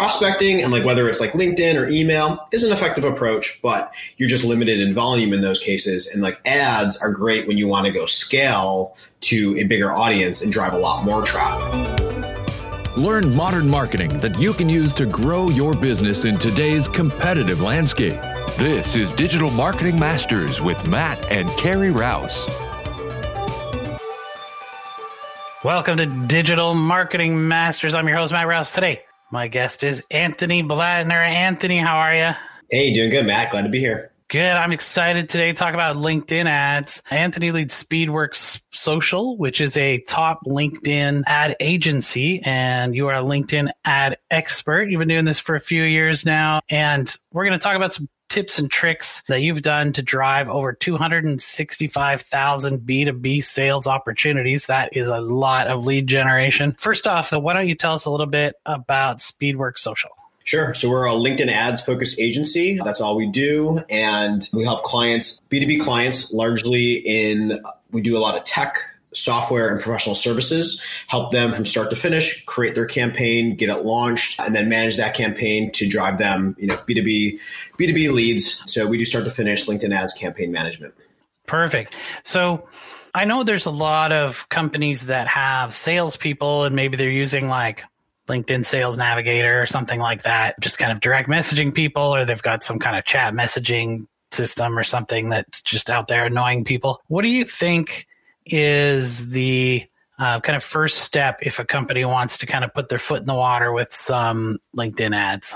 prospecting and like whether it's like LinkedIn or email is an effective approach, but you're just limited in volume in those cases. And like ads are great when you want to go scale to a bigger audience and drive a lot more traffic. Learn modern marketing that you can use to grow your business in today's competitive landscape. This is Digital Marketing Masters with Matt and Carrie Rouse. Welcome to Digital Marketing Masters. I'm your host, Matt Rouse. Today, my guest is Anthony Blattner. Anthony, how are you? Hey, doing good, Matt. Glad to be here. Good. I'm excited today to talk about LinkedIn ads. Anthony leads SpeedWorks Social, which is a top LinkedIn ad agency, and you are a LinkedIn ad expert. You've been doing this for a few years now, and we're going to talk about some tips and tricks that you've done to drive over 265,000 B2B sales opportunities. That is a lot of lead generation. First off, though, why don't you tell us a little bit about SpeedWorks Social? Sure. So we're a LinkedIn ads focused agency. That's all we do. And we help clients, B2B clients, largely in, we do a lot of tech, software, and professional services, help them from start to finish, create their campaign, get it launched, and then manage that campaign to drive them, B2B leads. So we do start to finish LinkedIn ads campaign management. Perfect. So I know there's a lot of companies that have salespeople and maybe they're using like LinkedIn Sales Navigator or something like that, just kind of direct messaging people, or they've got some kind of chat messaging system or something that's just out there annoying people. What do you think is the kind of first step if a company wants to kind of put their foot in the water with some LinkedIn ads?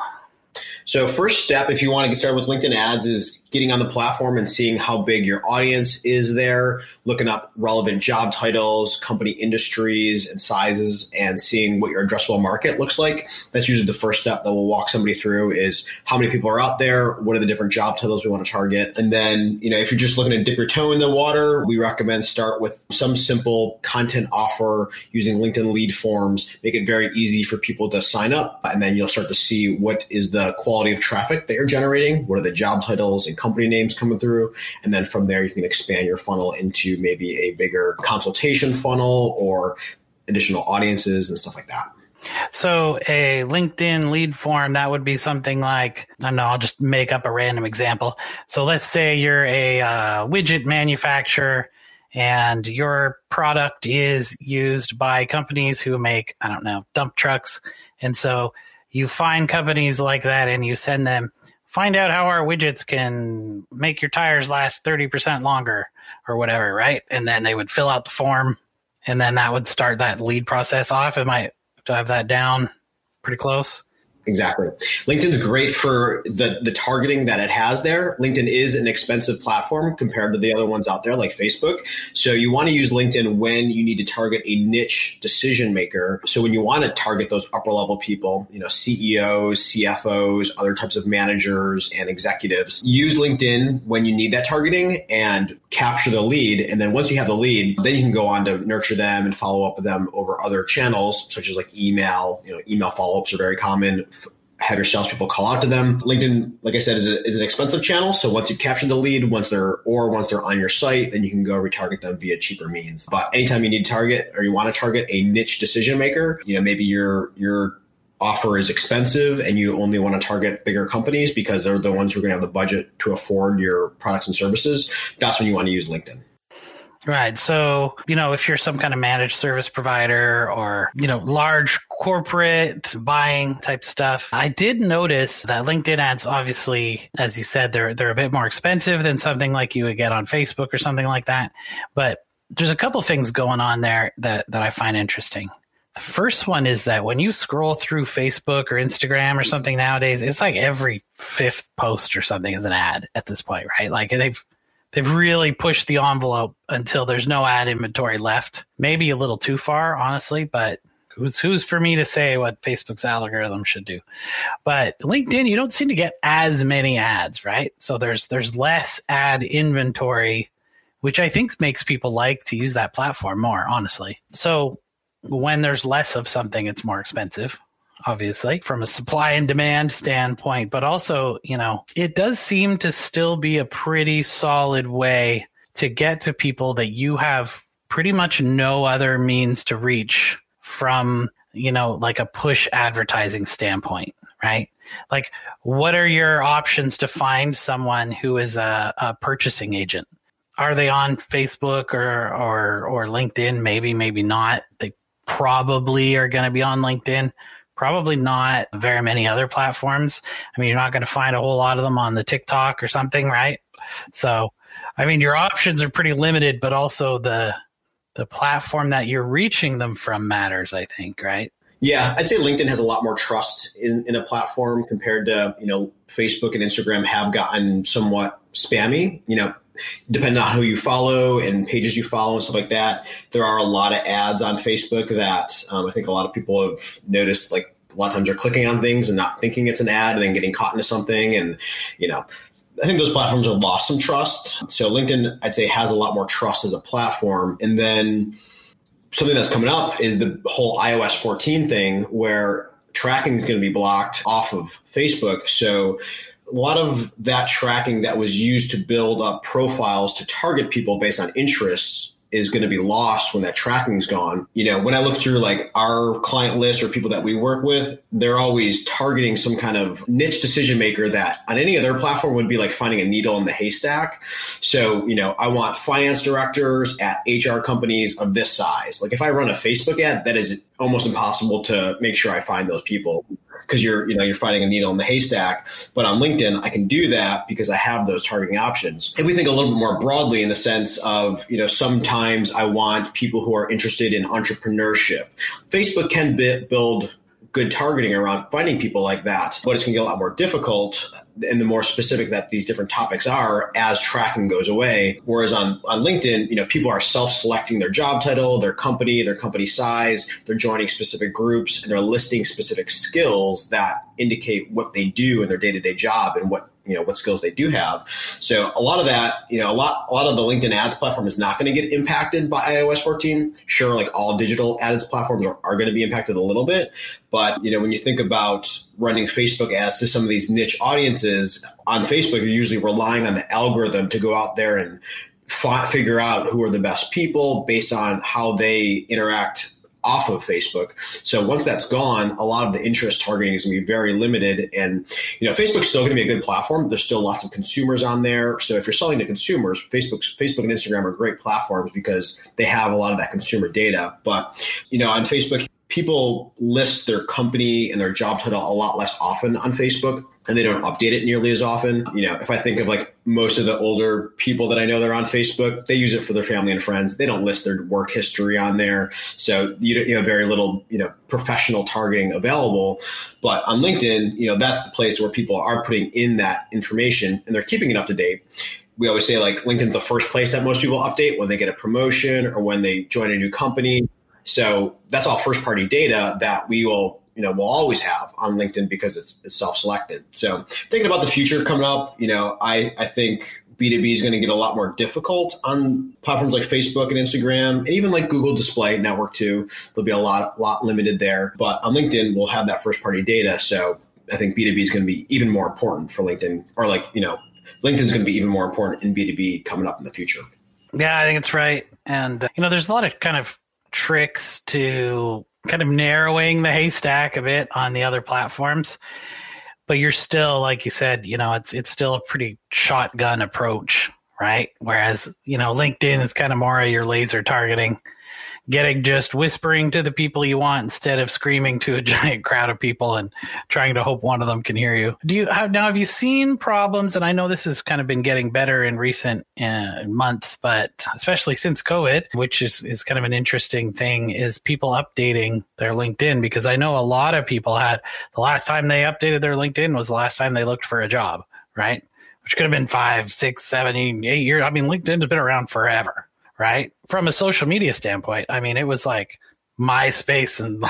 So first step, if you want to get started with LinkedIn ads, is getting on the platform and seeing how big your audience is there, looking up relevant job titles, company industries and sizes, and seeing what your addressable market looks like. That's usually the first step that we'll walk somebody through is how many people are out there, what are the different job titles we want to target. And then, if you're just looking to dip your toe in the water, we recommend start with some simple content offer using LinkedIn lead forms. Make it very easy for people to sign up, and then you'll start to see what is the quality of traffic that you're generating, what are the job titles and company names coming through. And then from there, you can expand your funnel into maybe a bigger consultation funnel or additional audiences and stuff like that. So a LinkedIn lead form, that would be something like, I don't know, I'll just make up a random example. So let's say you're a widget manufacturer and your product is used by companies who make, I don't know, dump trucks. And so you find companies like that and you send them, find out how our widgets can make your tires last 30% longer or whatever, right? And then they would fill out the form, and then that would start that lead process off. It might dive that down pretty close. Exactly. LinkedIn's great for the targeting that it has there. LinkedIn is an expensive platform compared to the other ones out there like Facebook. So you want to use LinkedIn when you need to target a niche decision maker. So when you want to target those upper level people, CEOs, CFOs, other types of managers and executives, use LinkedIn when you need that targeting and capture the lead. And then once you have the lead, then you can go on to nurture them and follow up with them over other channels, such as like email. Email follow-ups are very common. Have your salespeople call out to them. LinkedIn, like I said, is an expensive channel. So once you capture the lead, once they're on your site, then you can go retarget them via cheaper means. But anytime you need to target or you want to target a niche decision maker, maybe your offer is expensive and you only want to target bigger companies because they're the ones who are going to have the budget to afford your products and services. That's when you want to use LinkedIn. Right. So, if you're some kind of managed service provider or, large corporate buying type stuff, I did notice that LinkedIn ads, obviously, as you said, they're a bit more expensive than something like you would get on Facebook or something like that. But there's a couple of things going on there that I find interesting. The first one is that when you scroll through Facebook or Instagram or something nowadays, it's like every fifth post or something is an ad at this point, right? Like They've really pushed the envelope until there's no ad inventory left. Maybe a little too far, honestly, but who's for me to say what Facebook's algorithm should do? But LinkedIn, you don't seem to get as many ads, right? So there's less ad inventory, which I think makes people like to use that platform more, honestly. So when there's less of something, it's more expensive, obviously, from a supply and demand standpoint, but also, it does seem to still be a pretty solid way to get to people that you have pretty much no other means to reach from, like a push advertising standpoint, right? Like, what are your options to find someone who is a purchasing agent? Are they on Facebook or LinkedIn? Maybe, maybe not. They probably are going to be on LinkedIn. Probably not very many other platforms. I mean, you're not going to find a whole lot of them on the TikTok or something, right? So, I mean, your options are pretty limited, but also the platform that you're reaching them from matters, I think, right? Yeah, I'd say LinkedIn has a lot more trust in a platform compared to, you know, Facebook and Instagram have gotten somewhat spammy, you know, depending on who you follow and pages you follow and stuff like that. There are a lot of ads on Facebook that I think a lot of people have noticed, like a lot of times you're clicking on things and not thinking it's an ad and then getting caught into something. And, you know, I think those platforms have lost some trust. So LinkedIn, I'd say, has a lot more trust as a platform. And then something that's coming up is the whole iOS 14 thing where tracking is going to be blocked off of Facebook. So a lot of that tracking that was used to build up profiles to target people based on interests is going to be lost when that tracking is gone. You know, when I look through like our client list or people that we work with, they're always targeting some kind of niche decision maker that on any other platform would be like finding a needle in the haystack. So, you know, I want finance directors at HR companies of this size. Like if I run a Facebook ad, that is almost impossible to make sure I find those people, because you're finding a needle in the haystack. But on LinkedIn, I can do that because I have those targeting options. And we think a little bit more broadly in the sense of, you know, sometimes I want people who are interested in entrepreneurship. Facebook can build good targeting around finding people like that, but it's going to get a lot more difficult. And the more specific that these different topics are as tracking goes away. Whereas on LinkedIn, you know, people are self-selecting their job title, their company size, they're joining specific groups, and they're listing specific skills that indicate what they do in their day-to-day job and what skills they do have. So a lot of that, you know, a lot of the LinkedIn ads platform is not going to get impacted by iOS 14. Sure, like all digital ads platforms are going to be impacted a little bit. But, you know, when you think about running Facebook ads to some of these niche audiences on Facebook, you're usually relying on the algorithm to go out there and figure out who are the best people based on how they interact off of Facebook. So once that's gone, a lot of the interest targeting is going to be very limited. And, you know, Facebook's still going to be a good platform. There's still lots of consumers on there. So if you're selling to consumers, Facebook and Instagram are great platforms because they have a lot of that consumer data. But, you know, on Facebook, people list their company and their job title a lot less often on Facebook, and they don't update it nearly as often. You know, if I think of like most of the older people that I know that are on Facebook, they use it for their family and friends. They don't list their work history on there. So you have very little, you know, professional targeting available. But on LinkedIn, you know, that's the place where people are putting in that information and they're keeping it up to date. We always say like LinkedIn's the first place that most people update when they get a promotion or when they join a new company. So that's all first party data that we will, you know, we'll always have on LinkedIn because it's self-selected. So thinking about the future coming up, you know, I think B2B is going to get a lot more difficult on platforms like Facebook and Instagram, and even like Google Display Network too. There'll be a lot limited there, but on LinkedIn, we'll have that first party data. So I think B2B is going to be even more important for LinkedIn, or like, you know, LinkedIn is going to be even more important in B2B coming up in the future. Yeah, I think it's right. And, you know, there's a lot of kind of tricks to kind of narrowing the haystack a bit on the other platforms, but you're still, like you said, you know, it's still a pretty shotgun approach, right? Whereas, you know, LinkedIn is kind of more of your laser targeting, just whispering to the people you want instead of screaming to a giant crowd of people and trying to hope one of them can hear you. Have you seen problems? And I know this has kind of been getting better in recent months, but especially since COVID, which is kind of an interesting thing, is people updating their LinkedIn, because I know a lot of people had the last time they updated their LinkedIn was the last time they looked for a job, right? Which could have been 5, 6, 7, 8 years. I mean, LinkedIn's been around forever, right? From a social media standpoint, I mean, it was like MySpace and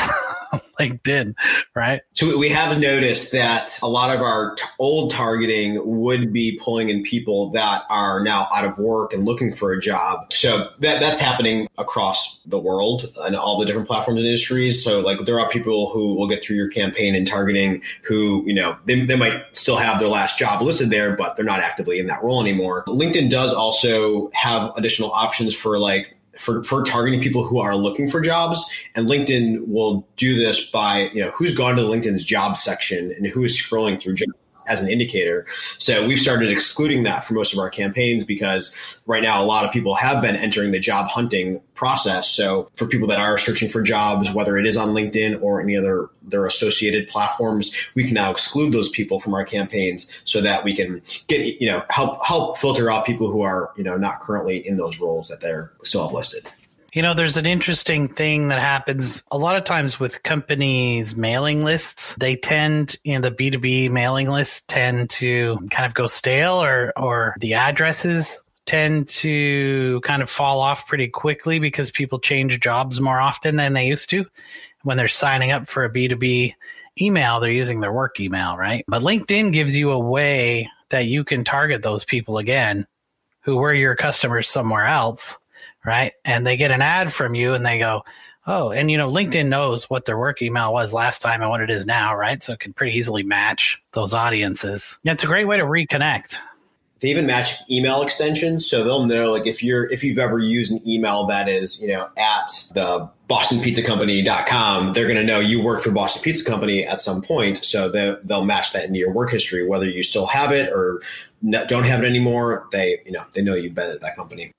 LinkedIn, right? So we have noticed that a lot of our old targeting would be pulling in people that are now out of work and looking for a job. So that's happening across the world and all the different platforms and industries. So like there are people who will get through your campaign and targeting who, you know, they might still have their last job listed there, but they're not actively in that role anymore. LinkedIn does also have additional options for like for targeting people who are looking for jobs. And LinkedIn will do this by, you know, who's gone to LinkedIn's job section and who is scrolling through jobs as an indicator. So we've started excluding that for most of our campaigns, because right now a lot of people have been entering the job hunting process. So for people that are searching for jobs, whether it is on LinkedIn or any other their associated platforms, we can now exclude those people from our campaigns so that we can get, you know, help filter out people who are, you know, not currently in those roles that they're still uplisted. You know, there's an interesting thing that happens a lot of times with companies' mailing lists. They tend, you know, the B2B mailing lists tend to kind of go stale, or the addresses tend to kind of fall off pretty quickly because people change jobs more often than they used to. When they're signing up for a B2B email, they're using their work email, right? But LinkedIn gives you a way that you can target those people again who were your customers somewhere else. Right. And they get an ad from you and they go, oh, and, you know, LinkedIn knows what their work email was last time and what it is now. Right. So it can pretty easily match those audiences. Yeah, it's a great way to reconnect. They even match email extensions. So they'll know, like, if you've ever used an email that is, you know, at the bostonpizzacompany.com, they're going to know you worked for Boston Pizza Company at some point. So they'll match that into your work history, whether you still have it or don't have it anymore. They know you've been at that company.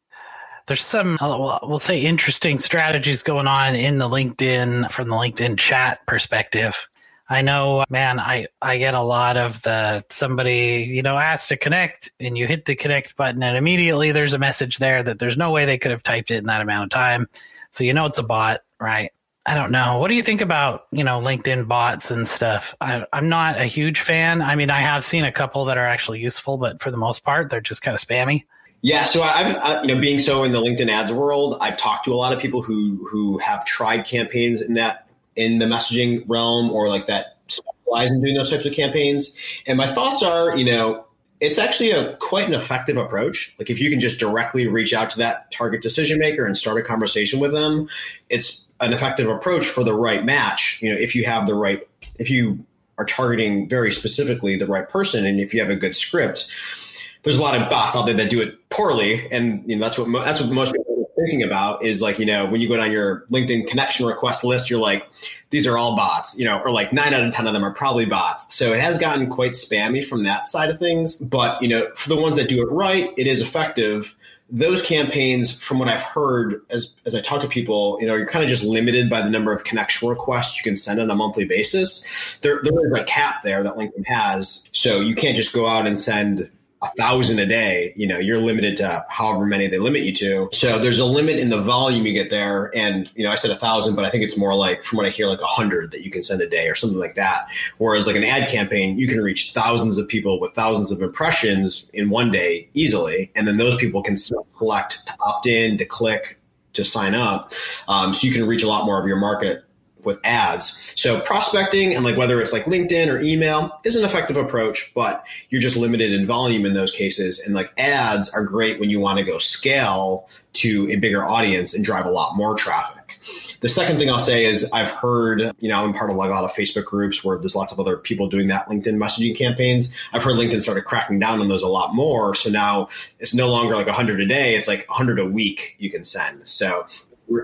There's some, we'll say, interesting strategies going on in the LinkedIn, from the LinkedIn chat perspective. I know, man, I get a lot of somebody, you know, asked to connect, and you hit the connect button and immediately there's a message there that there's no way they could have typed it in that amount of time. So, you know, it's a bot, right? I don't know. What do you think about, you know, LinkedIn bots and stuff? I'm not a huge fan. I mean, I have seen a couple that are actually useful, but for the most part, they're just kind of spammy. Yeah, so I've being so in the LinkedIn ads world, I've talked to a lot of people who have tried campaigns in the messaging realm, or like that specialize in doing those types of campaigns. And my thoughts are, you know, it's actually quite an effective approach. Like, if you can just directly reach out to that target decision maker and start a conversation with them, it's an effective approach for the right match. You know, if you are targeting very specifically the right person, and if you have a good script. There's a lot of bots out there that do it poorly, and you know that's what most people are thinking about is, like, you know, when you go down your LinkedIn connection request list, you're like, these are all bots, you know, or like 9 out of 10 of them are probably bots. So it has gotten quite spammy from that side of things. But, you know, for the ones that do it right, it is effective. Those campaigns, from what I've heard as I talk to people, you know, you're kind of just limited by the number of connection requests you can send on a monthly basis. There is a cap there that LinkedIn has, so you can't just go out and send 1,000 a day. You know, you're limited to however many they limit you to. So there's a limit in the volume you get there. And, you know, I said 1,000, but I think it's more like, from what I hear, like 100 that you can send a day or something like that. Whereas like an ad campaign, you can reach thousands of people with thousands of impressions in one day easily. And then those people can select to opt in, to click, to sign up. So you can reach a lot more of your market with ads. So prospecting, and like whether it's like LinkedIn or email, is an effective approach, but you're just limited in volume in those cases. And like ads are great when you want to go scale to a bigger audience and drive a lot more traffic. The second thing I'll say is, I've heard, you know, I'm part of like a lot of Facebook groups where there's lots of other people doing that LinkedIn messaging campaigns. I've heard LinkedIn started cracking down on those a lot more. So now it's no longer like 100 a day. It's like 100 a week you can send. So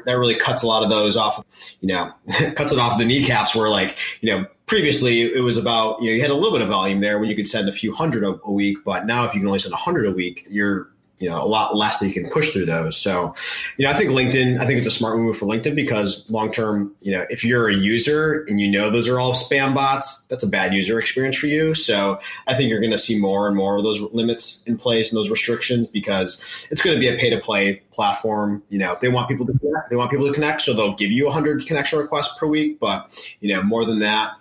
that really cuts a lot of those off, you know, cuts it off the kneecaps, where, like, you know, previously it was about, you know, you had a little bit of volume there when you could send a few hundred a week. But now if you can only send 100 a week, you're, you know, a lot less that you can push through those. So, you know, I think it's a smart move for LinkedIn, because long term, you know, if you're a user and you know those are all spam bots, that's a bad user experience for you. So I think you're going to see more and more of those limits in place and those restrictions, because it's going to be a pay to play platform. You know, they want people to connect. So they'll give you 100 connection requests per week. But, you know, more than that,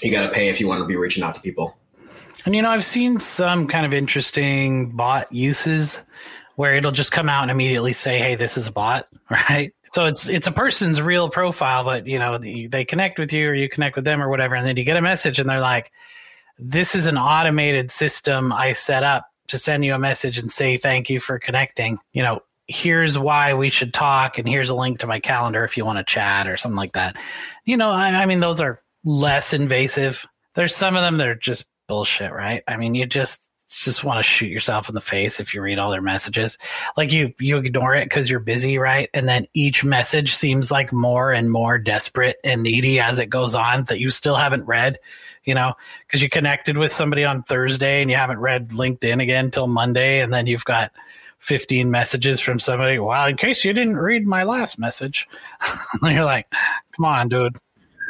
you got to pay if you want to be reaching out to people. And, you know, I've seen some kind of interesting bot uses where it'll just come out and immediately say, hey, this is a bot, right? So it's a person's real profile, but, you know, they connect with you, or you connect with them or whatever. And then you get a message and they're like, this is an automated system I set up to send you a message and say, thank you for connecting. You know, here's why we should talk. And here's a link to my calendar if you want to chat or something like that. You know, I mean, those are less invasive. There's some of them that are just bullshit, right? I mean, you just just want to shoot yourself in the face if you read all their messages. Like you ignore it because you're busy, right? And then each message seems like more and more desperate and needy as it goes on that you still haven't read, you know, because you connected with somebody on Thursday and you haven't read LinkedIn again till Monday. And then you've got 15 messages from somebody. Well, in case you didn't read my last message, you're like, come on, dude.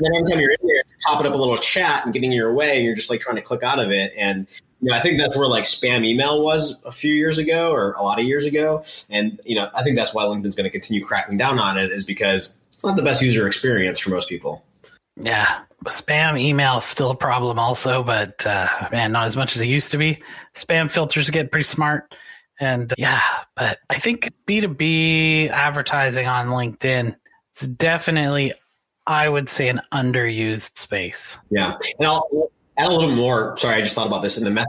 And then every time you're in there, it's popping up a little chat and getting in your way, and you're just like trying to click out of it. And you know, I think that's where like spam email was a few years ago, or a lot of years ago. And you know, I think that's why LinkedIn's going to continue cracking down on it, is because it's not the best user experience for most people. Yeah, spam email is still a problem also, but man, not as much as it used to be. Spam filters get pretty smart, and yeah, but I think B2B advertising on LinkedIn is definitely, I would say, an underused space. Yeah. And I'll add a little more. Sorry, I just thought about this. In the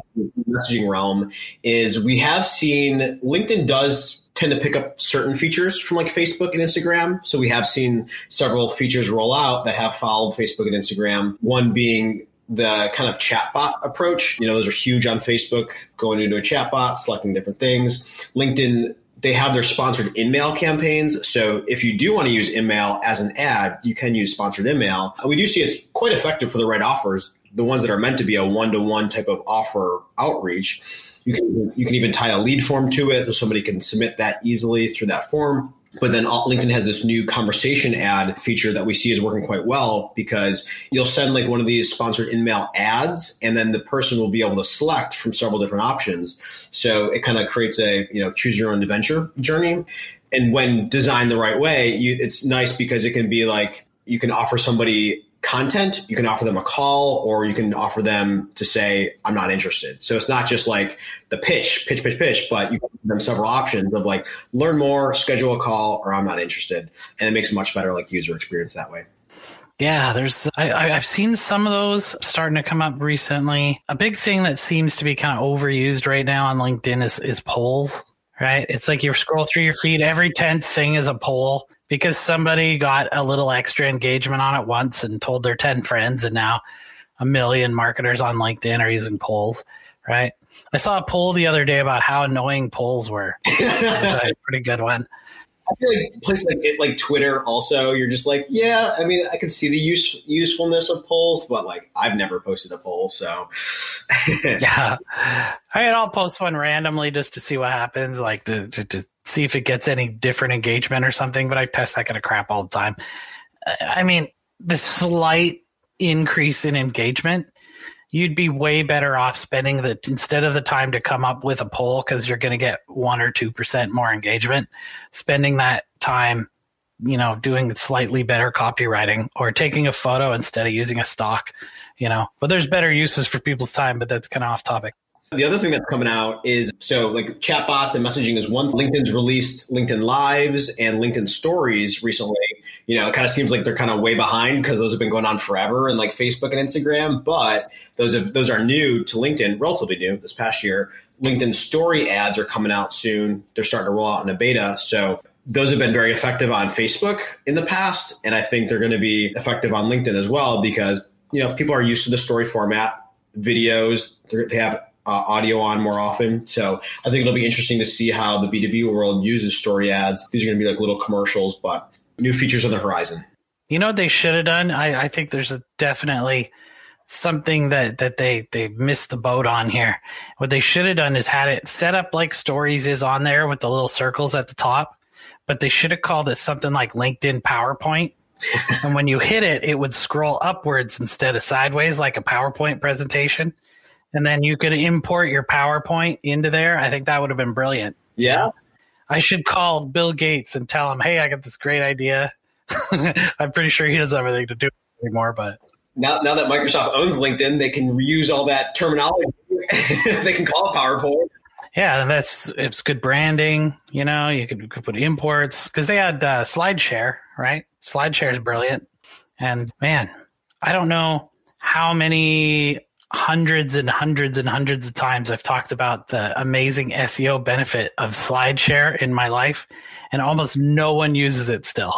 messaging realm is we have seen LinkedIn does tend to pick up certain features from like Facebook and Instagram. So we have seen several features roll out that have followed Facebook and Instagram. One being the kind of chatbot approach. You know, those are huge on Facebook, going into a chatbot, selecting different things. LinkedIn, they have their sponsored in-mail campaigns. So if you do want to use in-mail as an ad, you can use sponsored in-mail. We do see it's quite effective for the right offers, the ones that are meant to be a one-to-one type of offer outreach. You can even tie a lead form to it, so somebody can submit that easily through that form. But then LinkedIn has this new conversation ad feature that we see is working quite well, because you'll send like one of these sponsored in-mail ads, and then the person will be able to select from several different options. So it kind of creates a, you know, choose your own adventure journey. And when designed the right way, it's nice because it can be like, you can offer somebody content, you can offer them a call, or you can offer them to say, I'm not interested. So it's not just like the pitch, but you can give them several options of like, learn more, schedule a call, or I'm not interested. And it makes a much better like user experience that way. Yeah, there's I've seen some of those starting to come up recently. A big thing that seems to be kind of overused right now on LinkedIn is polls, right? It's like you scroll through your feed, every 10th thing is a poll. Because somebody got a little extra engagement on it once and told their 10 friends, and now a million marketers on LinkedIn are using polls, right? I saw a poll the other day about how annoying polls were. That was a pretty good one. I feel like places like Twitter also, you're just like, yeah, I mean, I can see the usefulness of polls, but like I've never posted a poll, so. Yeah. All right, I'll post one randomly just to see what happens, like to see if it gets any different engagement or something, but I test that kind of crap all the time. I mean, the slight increase in engagement, you'd be way better off spending instead of the time to come up with a poll, because you're going to get 1 or 2% more engagement, spending that time, you know, doing slightly better copywriting or taking a photo instead of using a stock, you know. But there's better uses for people's time, but that's kind of off topic. The other thing that's coming out is, so like chatbots and messaging is one. LinkedIn's released LinkedIn Lives and LinkedIn Stories recently. You know, it kind of seems like they're kind of way behind because those have been going on forever, and like Facebook and Instagram. But those are new to LinkedIn, relatively new this past year. LinkedIn story ads are coming out soon. They're starting to roll out in a beta. So those have been very effective on Facebook in the past. And I think they're going to be effective on LinkedIn as well, because, you know, people are used to the story format, videos. They have audio on more often. So I think it'll be interesting to see how the B2B world uses story ads. These are going to be like little commercials, but new features on the horizon. You know what they should have done? I think there's definitely something that they missed the boat on here. What they should have done is had it set up like Stories is on there with the little circles at the top, but they should have called it something like LinkedIn PowerPoint. And when you hit it, it would scroll upwards instead of sideways like a PowerPoint presentation. And then you could import your PowerPoint into there. I think that would have been brilliant. Yeah. You know? I should call Bill Gates and tell him, hey, I got this great idea. I'm pretty sure he doesn't have anything to do anymore. But now that Microsoft owns LinkedIn, they can reuse all that terminology. They can call it PowerPoint. Yeah, it's good branding. You know, you could put imports, because they had SlideShare, right? SlideShare is brilliant. And man, I don't know how many hundreds and hundreds and hundreds of times I've talked about the amazing SEO benefit of SlideShare in my life, and almost no one uses it still.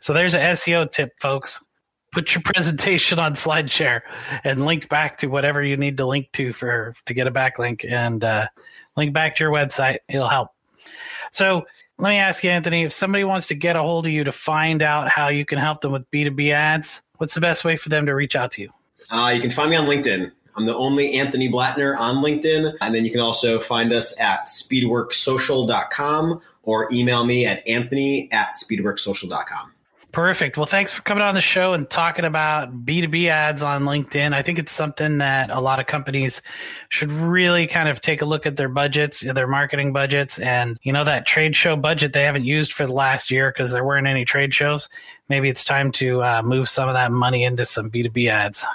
So there's an SEO tip, folks. Put your presentation on SlideShare and link back to whatever you need to link to for to get a backlink, and link back to your website. It'll help. So let me ask you, Anthony, if somebody wants to get a hold of you to find out how you can help them with B2B ads, what's the best way for them to reach out to you? You can find me on LinkedIn. I'm the only Anthony Blattner on LinkedIn. And then you can also find us at speedworksocial.com or email me at anthony@speedworksocial.com. Perfect. Well, thanks for coming on the show and talking about B2B ads on LinkedIn. I think it's something that a lot of companies should really kind of take a look at their budgets, their marketing budgets, and, you know, that trade show budget they haven't used for the last year because there weren't any trade shows. Maybe it's time to move some of that money into some B2B ads.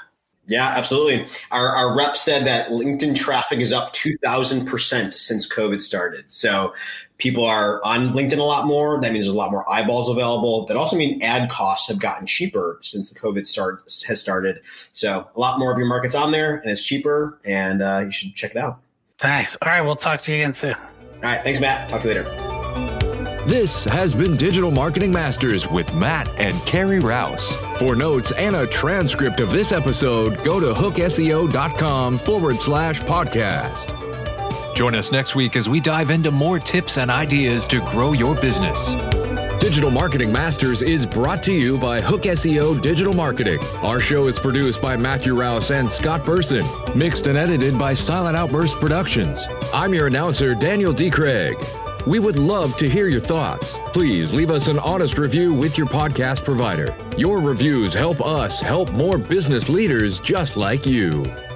Yeah, absolutely. Our rep said that LinkedIn traffic is up 2,000% since COVID started. So people are on LinkedIn a lot more. That means there's a lot more eyeballs available. That also means ad costs have gotten cheaper since the COVID has started. So a lot more of your market's on there, and it's cheaper, and you should check it out. Nice. All right. We'll talk to you again soon. All right. Thanks, Matt. Talk to you later. This has been Digital Marketing Masters with Matt and Carrie Rouse. For notes and a transcript of this episode, go to hookseo.com/podcast. Join us next week as we dive into more tips and ideas to grow your business. Digital Marketing Masters is brought to you by Hook SEO Digital Marketing. Our show is produced by Matthew Rouse and Scott Burson, mixed and edited by Silent Outburst Productions. I'm your announcer, Daniel D. Craig. We would love to hear your thoughts. Please leave us an honest review with your podcast provider. Your reviews help us help more business leaders just like you.